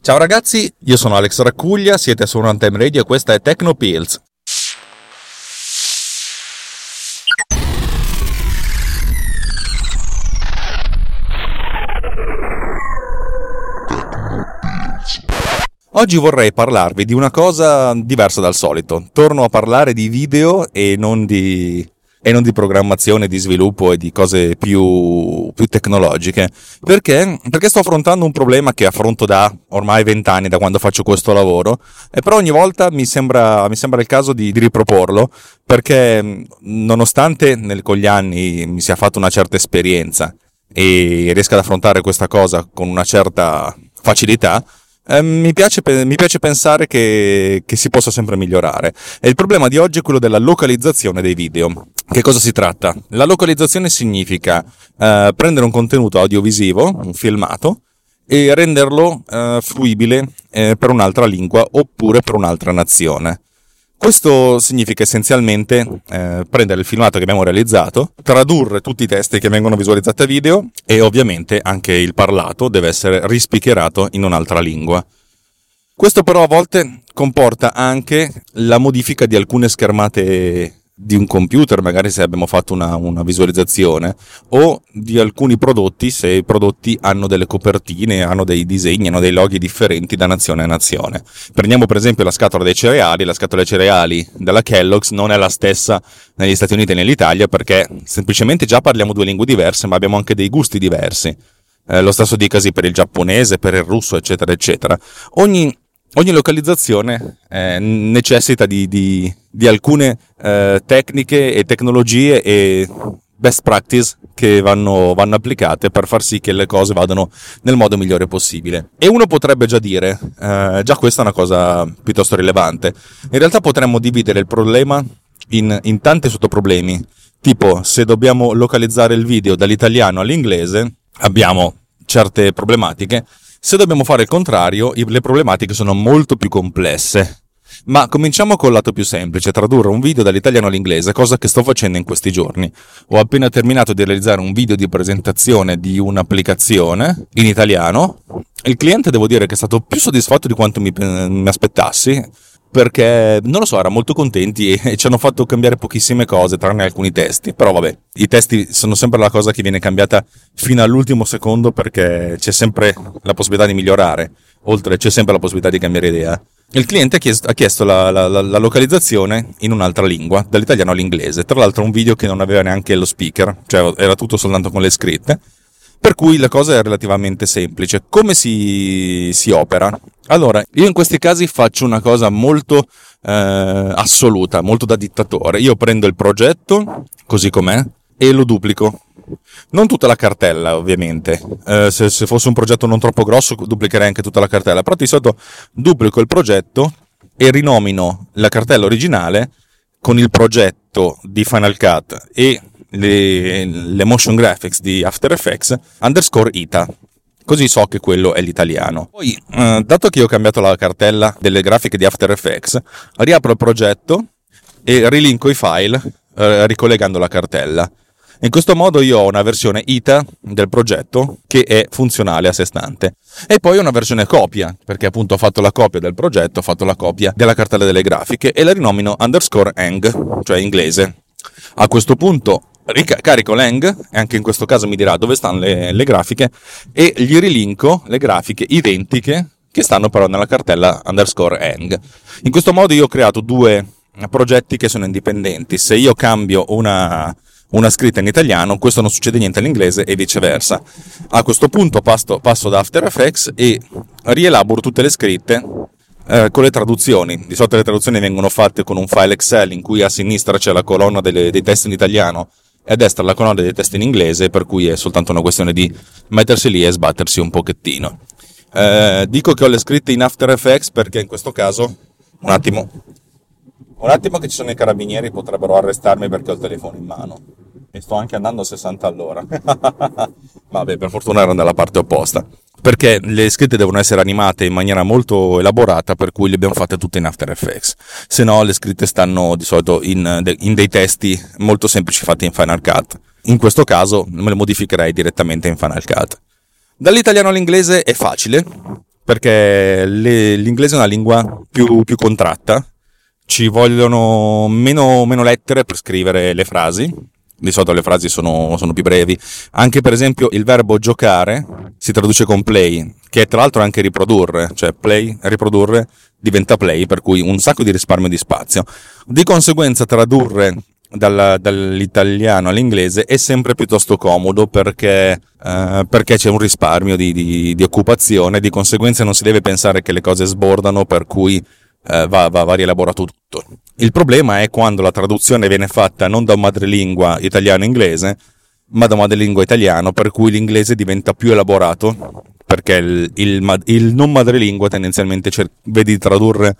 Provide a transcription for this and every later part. Ciao ragazzi, io sono Alex Raccuglia, siete su One Time Radio e questa è TechnoPillz. Oggi vorrei parlarvi di una cosa diversa dal solito. Torno a parlare di video e non di programmazione, di sviluppo e di cose più tecnologiche. Perché sto affrontando un problema che affronto da ormai 20 anni, da quando faccio questo lavoro, e però ogni volta mi sembra il caso di riproporlo, perché nonostante con gli anni mi sia fatta una certa esperienza e riesco ad affrontare questa cosa con una certa facilità, mi piace pensare che si possa sempre migliorare. E il problema di oggi è quello della localizzazione dei video. Che cosa si tratta? La localizzazione significa prendere un contenuto audiovisivo, un filmato, e renderlo fruibile per un'altra lingua oppure per un'altra nazione. Questo significa essenzialmente prendere il filmato che abbiamo realizzato, tradurre tutti i testi che vengono visualizzati a video e ovviamente anche il parlato deve essere rispicherato in un'altra lingua. Questo però a volte comporta anche la modifica di alcune schermate di un computer, magari se abbiamo fatto una visualizzazione, o di alcuni prodotti, se i prodotti hanno delle copertine, hanno dei disegni, hanno dei loghi differenti da nazione a nazione. Prendiamo per esempio la scatola dei cereali. La scatola dei cereali della Kellogg's non è la stessa negli Stati Uniti e nell'Italia, perché semplicemente già parliamo due lingue diverse, ma abbiamo anche dei gusti diversi. Lo stesso dicasi per il giapponese, per il russo, eccetera eccetera. Ogni localizzazione necessita di alcune tecniche e tecnologie e best practice che vanno applicate per far sì che le cose vadano nel modo migliore possibile. E uno potrebbe già dire, già questa è una cosa piuttosto rilevante. In realtà potremmo dividere il problema in tanti sottoproblemi, tipo se dobbiamo localizzare il video dall'italiano all'inglese abbiamo certe problematiche. Se dobbiamo fare il contrario, le problematiche sono molto più complesse. Ma cominciamo col lato più semplice, tradurre un video dall'italiano all'inglese, cosa che sto facendo in questi giorni. Ho appena terminato di realizzare un video di presentazione di un'applicazione in italiano. Il cliente, devo dire, che è stato più soddisfatto di quanto mi aspettassi, perché, non lo so, erano molto contenti e ci hanno fatto cambiare pochissime cose, tranne alcuni testi. Però vabbè, i testi sono sempre la cosa che viene cambiata fino all'ultimo secondo, perché c'è sempre la possibilità di migliorare, oltre c'è sempre la possibilità di cambiare idea. Il cliente ha chiesto la localizzazione in un'altra lingua, dall'italiano all'inglese, tra l'altro un video che non aveva neanche lo speaker, cioè era tutto soltanto con le scritte, per cui la cosa è relativamente semplice. Come si opera? Allora, io in questi casi faccio una cosa molto assoluta, molto da dittatore. Io prendo il progetto, così com'è, e lo duplico. Non tutta la cartella, ovviamente. Se fosse un progetto non troppo grosso, duplicherei anche tutta la cartella. Però di solito duplico il progetto e rinomino la cartella originale con il progetto di Final Cut e le motion graphics di After Effects _ita. Così so che quello è l'italiano. Poi, dato che io ho cambiato la cartella delle grafiche di After Effects, riapro il progetto e rilinko i file ricollegando la cartella. In questo modo io ho una versione ita del progetto che è funzionale a sé stante, e poi una versione copia, perché appunto ho fatto la copia del progetto, ho fatto la copia della cartella delle grafiche e la rinomino _eng, cioè inglese. A questo punto carico l'eng, e anche in questo caso mi dirà dove stanno le grafiche, e gli rilinko le grafiche identiche che stanno però nella cartella _eng. In questo modo io ho creato due progetti che sono indipendenti. Se io cambio una scritta in italiano, questo non succede niente all'inglese e viceversa. A questo punto passo da After Effects e rielaboro tutte le scritte con le traduzioni. Di solito le traduzioni vengono fatte con un file Excel in cui a sinistra c'è la colonna dei testi in italiano e a destra la colonna dei testi in inglese, per cui è soltanto una questione di mettersi lì e sbattersi un pochettino. Dico che ho le scritte in After Effects perché in questo caso, un attimo che ci sono i carabinieri, potrebbero arrestarmi perché ho il telefono in mano e sto anche andando a 60 all'ora. Vabbè, per fortuna ero nella parte opposta, perché le scritte devono essere animate in maniera molto elaborata, per cui le abbiamo fatte tutte in After Effects, se no le scritte stanno di solito in dei testi molto semplici fatti in Final Cut. In questo caso me le modificherei direttamente in Final Cut. Dall'italiano all'inglese è facile, perché l'inglese è una lingua più contratta, ci vogliono meno lettere per scrivere le frasi. Di solito le frasi sono più brevi. Anche per esempio il verbo giocare si traduce con play, che è tra l'altro anche riprodurre, cioè play, riprodurre diventa play, per cui un sacco di risparmio di spazio. Di conseguenza tradurre dall'italiano all'inglese è sempre piuttosto comodo, perché c'è un risparmio di occupazione, di conseguenza non si deve pensare che le cose sbordano, per cui va rielaborato tutto. Il problema è quando la traduzione viene fatta non da un madrelingua italiano-inglese, ma da un madrelingua italiano, per cui l'inglese diventa più elaborato, perché il non madrelingua tendenzialmente vedi di tradurre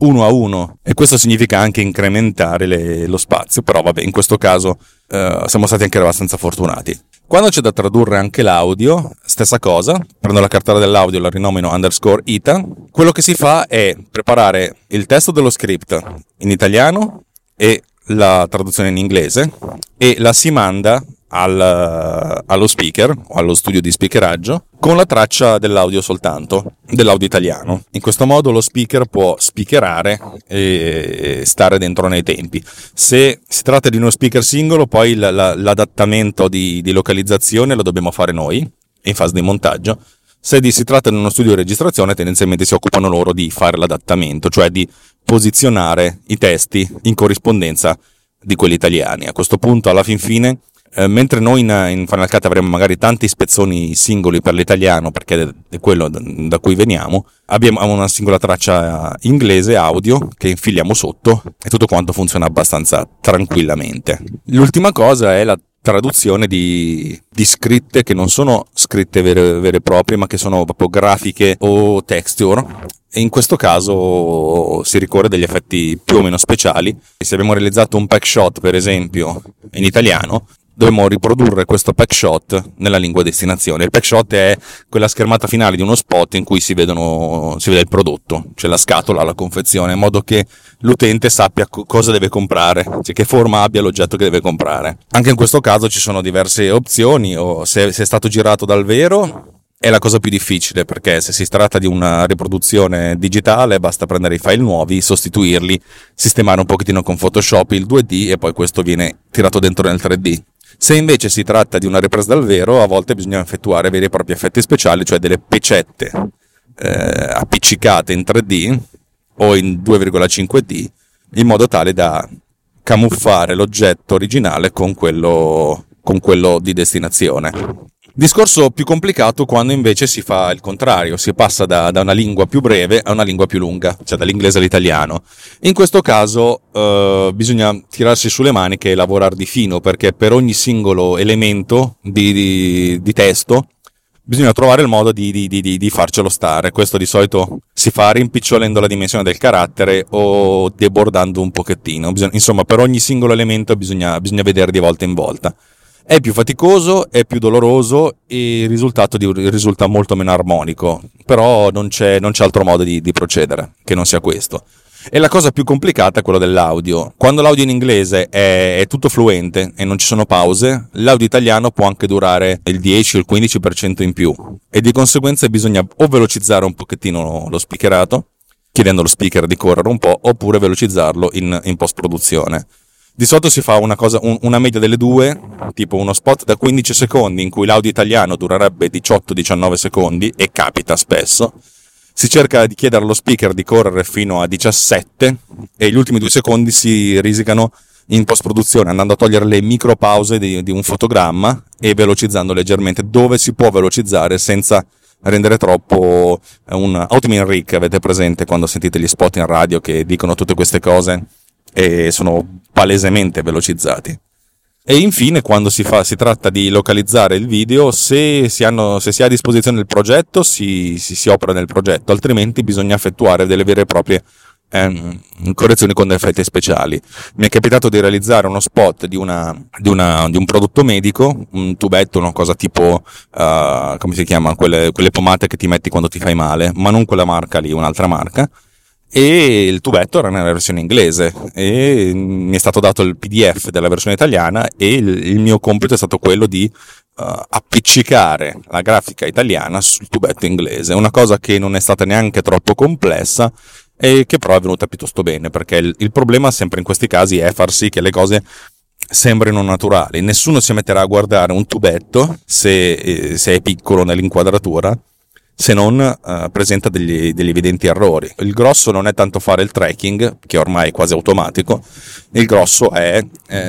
uno a uno, e questo significa anche incrementare lo spazio. Però vabbè, in questo caso siamo stati anche abbastanza fortunati. Quando c'è da tradurre anche l'audio, stessa cosa, prendo la cartella dell'audio, la rinomino _ita. Quello che si fa è preparare il testo dello script in italiano e la traduzione in inglese, e la si manda allo speaker o allo studio di speakeraggio con la traccia dell'audio soltanto, dell'audio italiano. In questo modo lo speaker può speakerare e stare dentro nei tempi. Se si tratta di uno speaker singolo, poi l'adattamento di localizzazione lo dobbiamo fare noi in fase di montaggio. Se si tratta di uno studio di registrazione, tendenzialmente si occupano loro di fare l'adattamento, cioè di posizionare i testi in corrispondenza di quelli italiani. A questo punto, alla fin fine, mentre noi in Final Cut avremo magari tanti spezzoni singoli per l'italiano, perché è quello da cui veniamo, abbiamo una singola traccia inglese audio che infiliamo sotto, e tutto quanto funziona abbastanza tranquillamente. L'ultima cosa è la traduzione di scritte che non sono scritte vere e proprie, ma che sono proprio grafiche o texture, e in questo caso si ricorre a degli effetti più o meno speciali. Se abbiamo realizzato un pack shot, per esempio, in italiano, dobbiamo riprodurre questo pack shot nella lingua destinazione. Il pack shot è quella schermata finale di uno spot in cui si vede il prodotto, cioè la scatola, la confezione, in modo che l'utente sappia cosa deve comprare, cioè che forma abbia l'oggetto che deve comprare. Anche in questo caso ci sono diverse opzioni, o se è stato girato dal vero è la cosa più difficile, perché se si tratta di una riproduzione digitale basta prendere i file nuovi, sostituirli, sistemare un pochettino con Photoshop il 2D e poi questo viene tirato dentro nel 3D. Se invece si tratta di una ripresa dal vero, a volte bisogna effettuare veri e propri effetti speciali, cioè delle pecette appiccicate in 3D o in 2,5D, in modo tale da camuffare l'oggetto originale con quello di destinazione. Discorso più complicato quando invece si fa il contrario, si passa da una lingua più breve a una lingua più lunga, cioè dall'inglese all'italiano. In questo caso bisogna tirarsi sulle maniche e lavorare di fino, perché per ogni singolo elemento di testo bisogna trovare il modo di farcelo stare. Questo di solito si fa rimpicciolendo la dimensione del carattere o debordando un pochettino. Insomma, per ogni singolo elemento bisogna vedere di volta in volta. È più faticoso, è più doloroso e il risultato risulta molto meno armonico, però non c'è altro modo di procedere che non sia questo. E la cosa più complicata è quella dell'audio. Quando l'audio in inglese è tutto fluente e non ci sono pause, l'audio italiano può anche durare il 10 o il 15% in più, e di conseguenza bisogna o velocizzare un pochettino lo speakerato, chiedendo allo speaker di correre un po', oppure velocizzarlo in post-produzione. Di solito si fa una media delle due, tipo uno spot da 15 secondi in cui l'audio italiano durerebbe 18-19 secondi, e capita spesso. Si cerca di chiedere allo speaker di correre fino a 17 e gli ultimi 2 secondi si risicano in post-produzione, andando a togliere le micropause di un fotogramma e velocizzando leggermente, dove si può velocizzare senza rendere troppo un Outmin Rick. Avete presente quando sentite gli spot in radio che dicono tutte queste cose e sono palesemente velocizzati? E infine, quando si tratta di localizzare il video, se si ha a disposizione il progetto, si opera nel progetto, altrimenti bisogna effettuare delle vere e proprie correzioni con effetti speciali. Mi è capitato di realizzare uno spot di un prodotto medico, un tubetto, una cosa tipo come si chiama, quelle pomate che ti metti quando ti fai male, ma non quella marca lì, un'altra marca, e il tubetto era nella versione inglese e mi è stato dato il PDF della versione italiana, e il mio compito è stato quello di appiccicare la grafica italiana sul tubetto inglese, una cosa che non è stata neanche troppo complessa e che però è venuta piuttosto bene, perché il problema sempre in questi casi è far sì che le cose sembrino naturali. Nessuno si metterà a guardare un tubetto se è piccolo nell'inquadratura, se non presenta degli evidenti errori. Il grosso non è tanto fare il tracking, che ormai è quasi automatico, il grosso è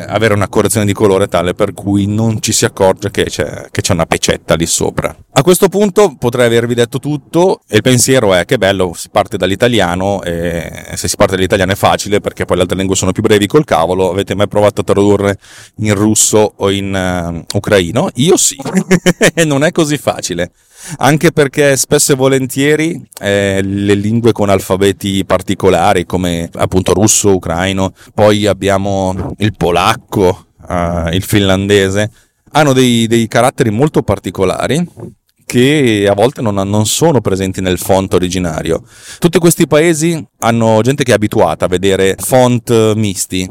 avere una correzione di colore tale per cui non ci si accorge che c'è una pecetta lì sopra. A questo punto potrei avervi detto tutto, e il pensiero è che bello, si parte dall'italiano, e se si parte dall'italiano è facile perché poi le altre lingue sono più brevi col cavolo. Avete mai provato a tradurre in russo o in ucraino? Io sì, non è così facile. Anche perché spesso e volentieri le lingue con alfabeti particolari, come appunto russo, ucraino, poi abbiamo il polacco, il finlandese, hanno dei caratteri molto particolari che a volte non sono presenti nel font originario. Tutti questi paesi hanno gente che è abituata a vedere font misti,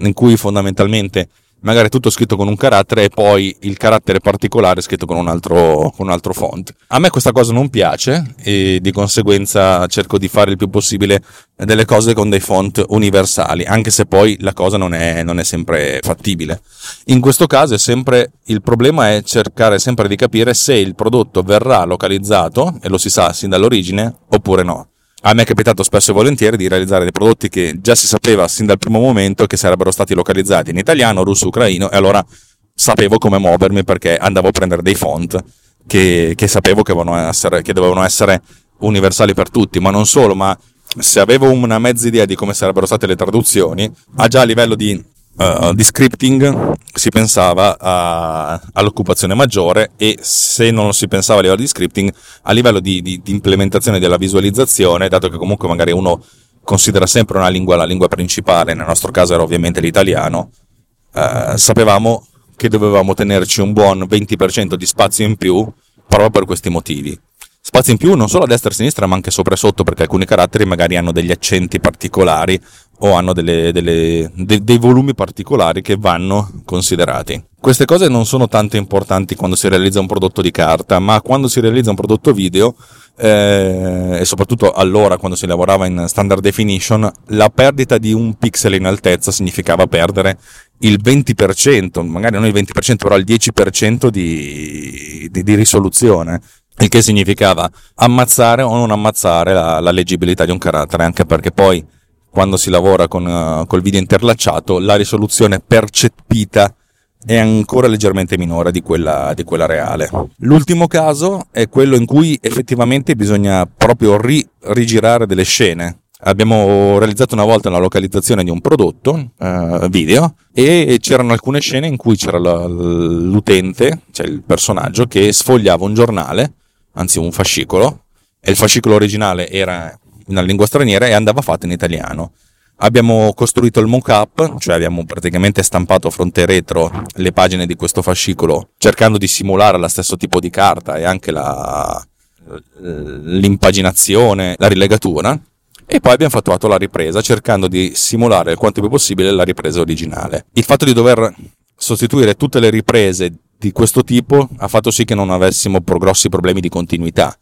in cui fondamentalmente magari tutto scritto con un carattere e poi il carattere particolare scritto con un altro font. A me questa cosa non piace e di conseguenza cerco di fare il più possibile delle cose con dei font universali, anche se poi la cosa non è sempre fattibile. In questo caso il problema è cercare sempre di capire se il prodotto verrà localizzato, e lo si sa sin dall'origine, oppure no. A me è capitato spesso e volentieri di realizzare dei prodotti che già si sapeva sin dal primo momento che sarebbero stati localizzati in italiano, russo, ucraino, e allora sapevo come muovermi perché andavo a prendere dei font che sapevo che dovevano essere universali per tutti, ma non solo, ma se avevo una mezza idea di come sarebbero state le traduzioni, già a livello di scripting si pensava all'occupazione maggiore, e se non si pensava a livello di scripting, a livello di implementazione della visualizzazione, dato che comunque magari uno considera sempre una lingua la lingua principale, nel nostro caso era ovviamente l'italiano, sapevamo che dovevamo tenerci un buon 20% di spazio in più proprio per questi motivi. Spazio in più non solo a destra e a sinistra, ma anche sopra e sotto, perché alcuni caratteri magari hanno degli accenti particolari o hanno dei volumi particolari che vanno considerati. Queste cose non sono tanto importanti quando si realizza un prodotto di carta, ma quando si realizza un prodotto video, e soprattutto allora quando si lavorava in standard definition, la perdita di un pixel in altezza significava perdere il 20%, magari non il 20%, però il 10% di risoluzione. Il che significava ammazzare o non ammazzare la leggibilità di un carattere, anche perché poi quando si lavora col video interlacciato la risoluzione percepita è ancora leggermente minore di quella reale. L'ultimo caso è quello in cui effettivamente bisogna proprio rigirare delle scene. Abbiamo realizzato una volta la localizzazione di un prodotto video, e c'erano alcune scene in cui c'era l'utente, cioè il personaggio, che sfogliava un giornale, anzi un fascicolo, e il fascicolo originale era in una lingua straniera e andava fatto in italiano. Abbiamo costruito il mock-up, cioè abbiamo praticamente stampato fronte e retro le pagine di questo fascicolo, cercando di simulare lo stesso tipo di carta e anche l'impaginazione, la rilegatura, e poi abbiamo fattuato la ripresa cercando di simulare il quanto più possibile la ripresa originale. Il fatto di dover sostituire tutte le riprese di questo tipo ha fatto sì che non avessimo grossi problemi di continuità.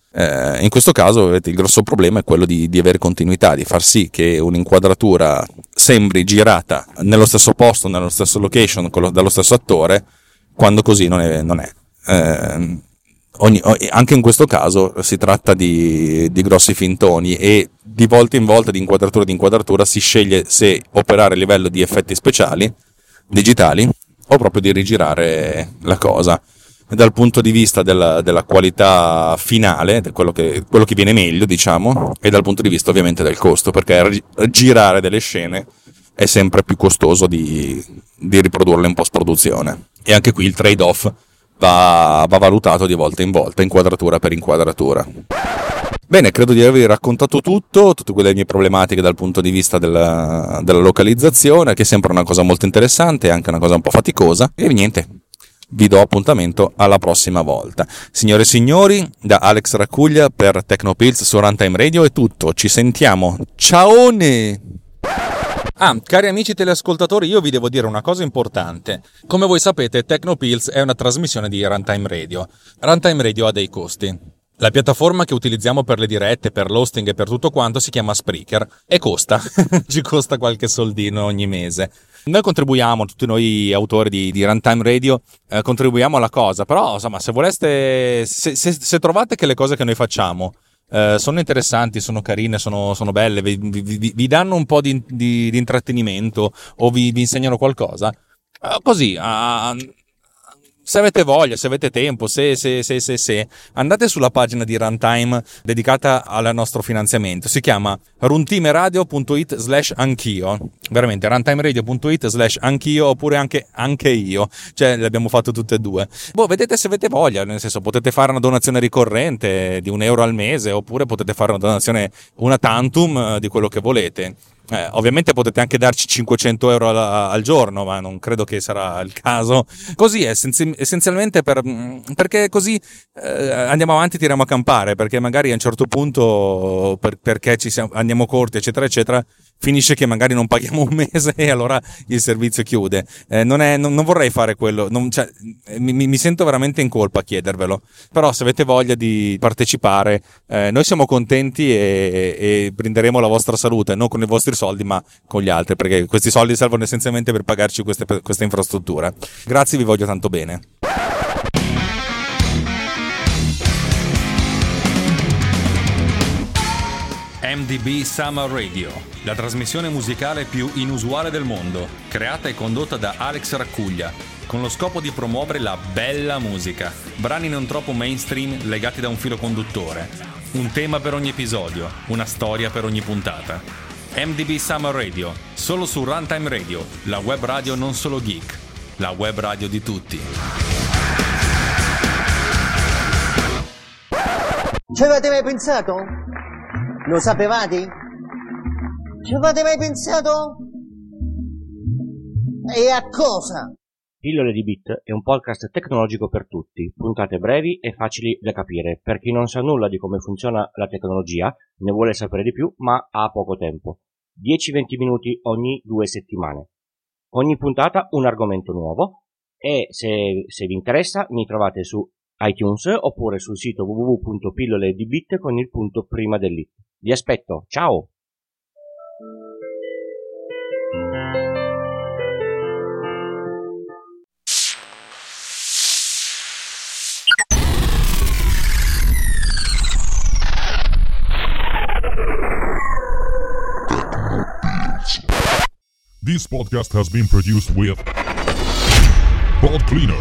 In questo caso il grosso problema è quello di avere continuità, di far sì che un'inquadratura sembri girata nello stesso posto, nello stesso location, dallo stesso attore, quando così non è. Anche in questo caso si tratta di grossi fintoni, e di volta in volta, di inquadratura in inquadratura, si sceglie se operare a livello di effetti speciali, digitali, o proprio di rigirare la cosa. Dal punto di vista della qualità finale, quello che viene meglio, diciamo, e dal punto di vista ovviamente del costo, perché girare delle scene è sempre più costoso di riprodurle in post-produzione. E anche qui il trade-off va valutato di volta in volta, inquadratura per inquadratura. Bene, credo di avervi raccontato tutto, tutte quelle mie problematiche dal punto di vista della localizzazione, che è sempre una cosa molto interessante, anche una cosa un po' faticosa, e niente, vi do appuntamento alla prossima volta. Signore e signori, da Alex Raccuglia per TechnoPillz su Runtime Radio è tutto, ci sentiamo, ciaone! Cari amici teleascoltatori, io vi devo dire una cosa importante. Come voi sapete, TechnoPillz è una trasmissione di Runtime Radio. Runtime Radio ha dei costi. La piattaforma che utilizziamo per le dirette, per l'hosting e per tutto quanto si chiama Spreaker e costa, ci costa qualche soldino ogni mese. Noi contribuiamo, tutti noi autori di Runtime Radio, contribuiamo alla cosa, però insomma se voleste, se trovate che le cose che noi facciamo sono interessanti, sono carine, sono belle, vi danno un po' di intrattenimento o vi insegnano qualcosa, così... Se avete voglia, se avete tempo, se, andate sulla pagina di Runtime dedicata al nostro finanziamento. Si chiama runtimeradio.it/anch'io. Veramente, runtimeradio.it/anch'io oppure anche io. Cioè, le abbiamo fatto tutte e due. Vedete se avete voglia, nel senso, potete fare una donazione ricorrente di €1 al mese oppure potete fare una donazione una tantum di quello che volete. Ovviamente potete anche darci €500 al giorno, ma non credo che sarà il caso. Così è essenzialmente perché così andiamo avanti, tiriamo a campare, perché magari a un certo punto perché andiamo corti eccetera eccetera, finisce che magari non paghiamo un mese e allora il servizio chiude. Non vorrei fare quello, mi sento veramente in colpa a chiedervelo, però se avete voglia di partecipare noi siamo contenti e brinderemo la vostra salute, non con i vostri soldi ma con gli altri, perché questi soldi servono essenzialmente per pagarci questa infrastruttura. Grazie, vi voglio tanto bene. MDB Summer Radio, la trasmissione musicale più inusuale del mondo, creata e condotta da Alex Raccuglia, con lo scopo di promuovere la bella musica, brani non troppo mainstream legati da un filo conduttore, un tema per ogni episodio, una storia per ogni puntata. MDB Summer Radio, solo su Runtime Radio, la web radio non solo geek, la web radio di tutti. Ci avete mai pensato? Lo sapevate? Ci avete mai pensato? E a cosa? Pillola di bit è un podcast tecnologico per tutti, puntate brevi e facili da capire, per chi non sa nulla di come funziona la tecnologia, ne vuole sapere di più ma ha poco tempo. 10-20 minuti ogni 2 settimane. Ogni puntata un argomento nuovo e se vi interessa mi trovate su iTunes oppure sul sito www.pilloledibit con il punto prima dell'it. Vi aspetto, ciao! This podcast has been produced with PodCleaner.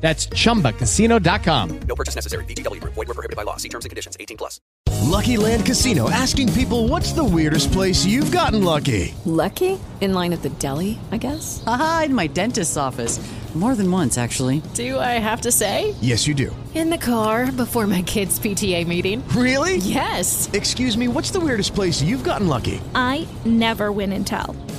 That's ChumbaCasino.com. No purchase necessary. VGW Group. Void where prohibited by law. See terms and conditions. 18+. Lucky Land Casino. Asking people, what's the weirdest place you've gotten lucky? Lucky? In line at the deli, I guess? Aha, in my dentist's office. More than once, actually. Do I have to say? Yes, you do. In the car before my kids' PTA meeting. Really? Yes. Excuse me, what's the weirdest place you've gotten lucky? I never win and tell.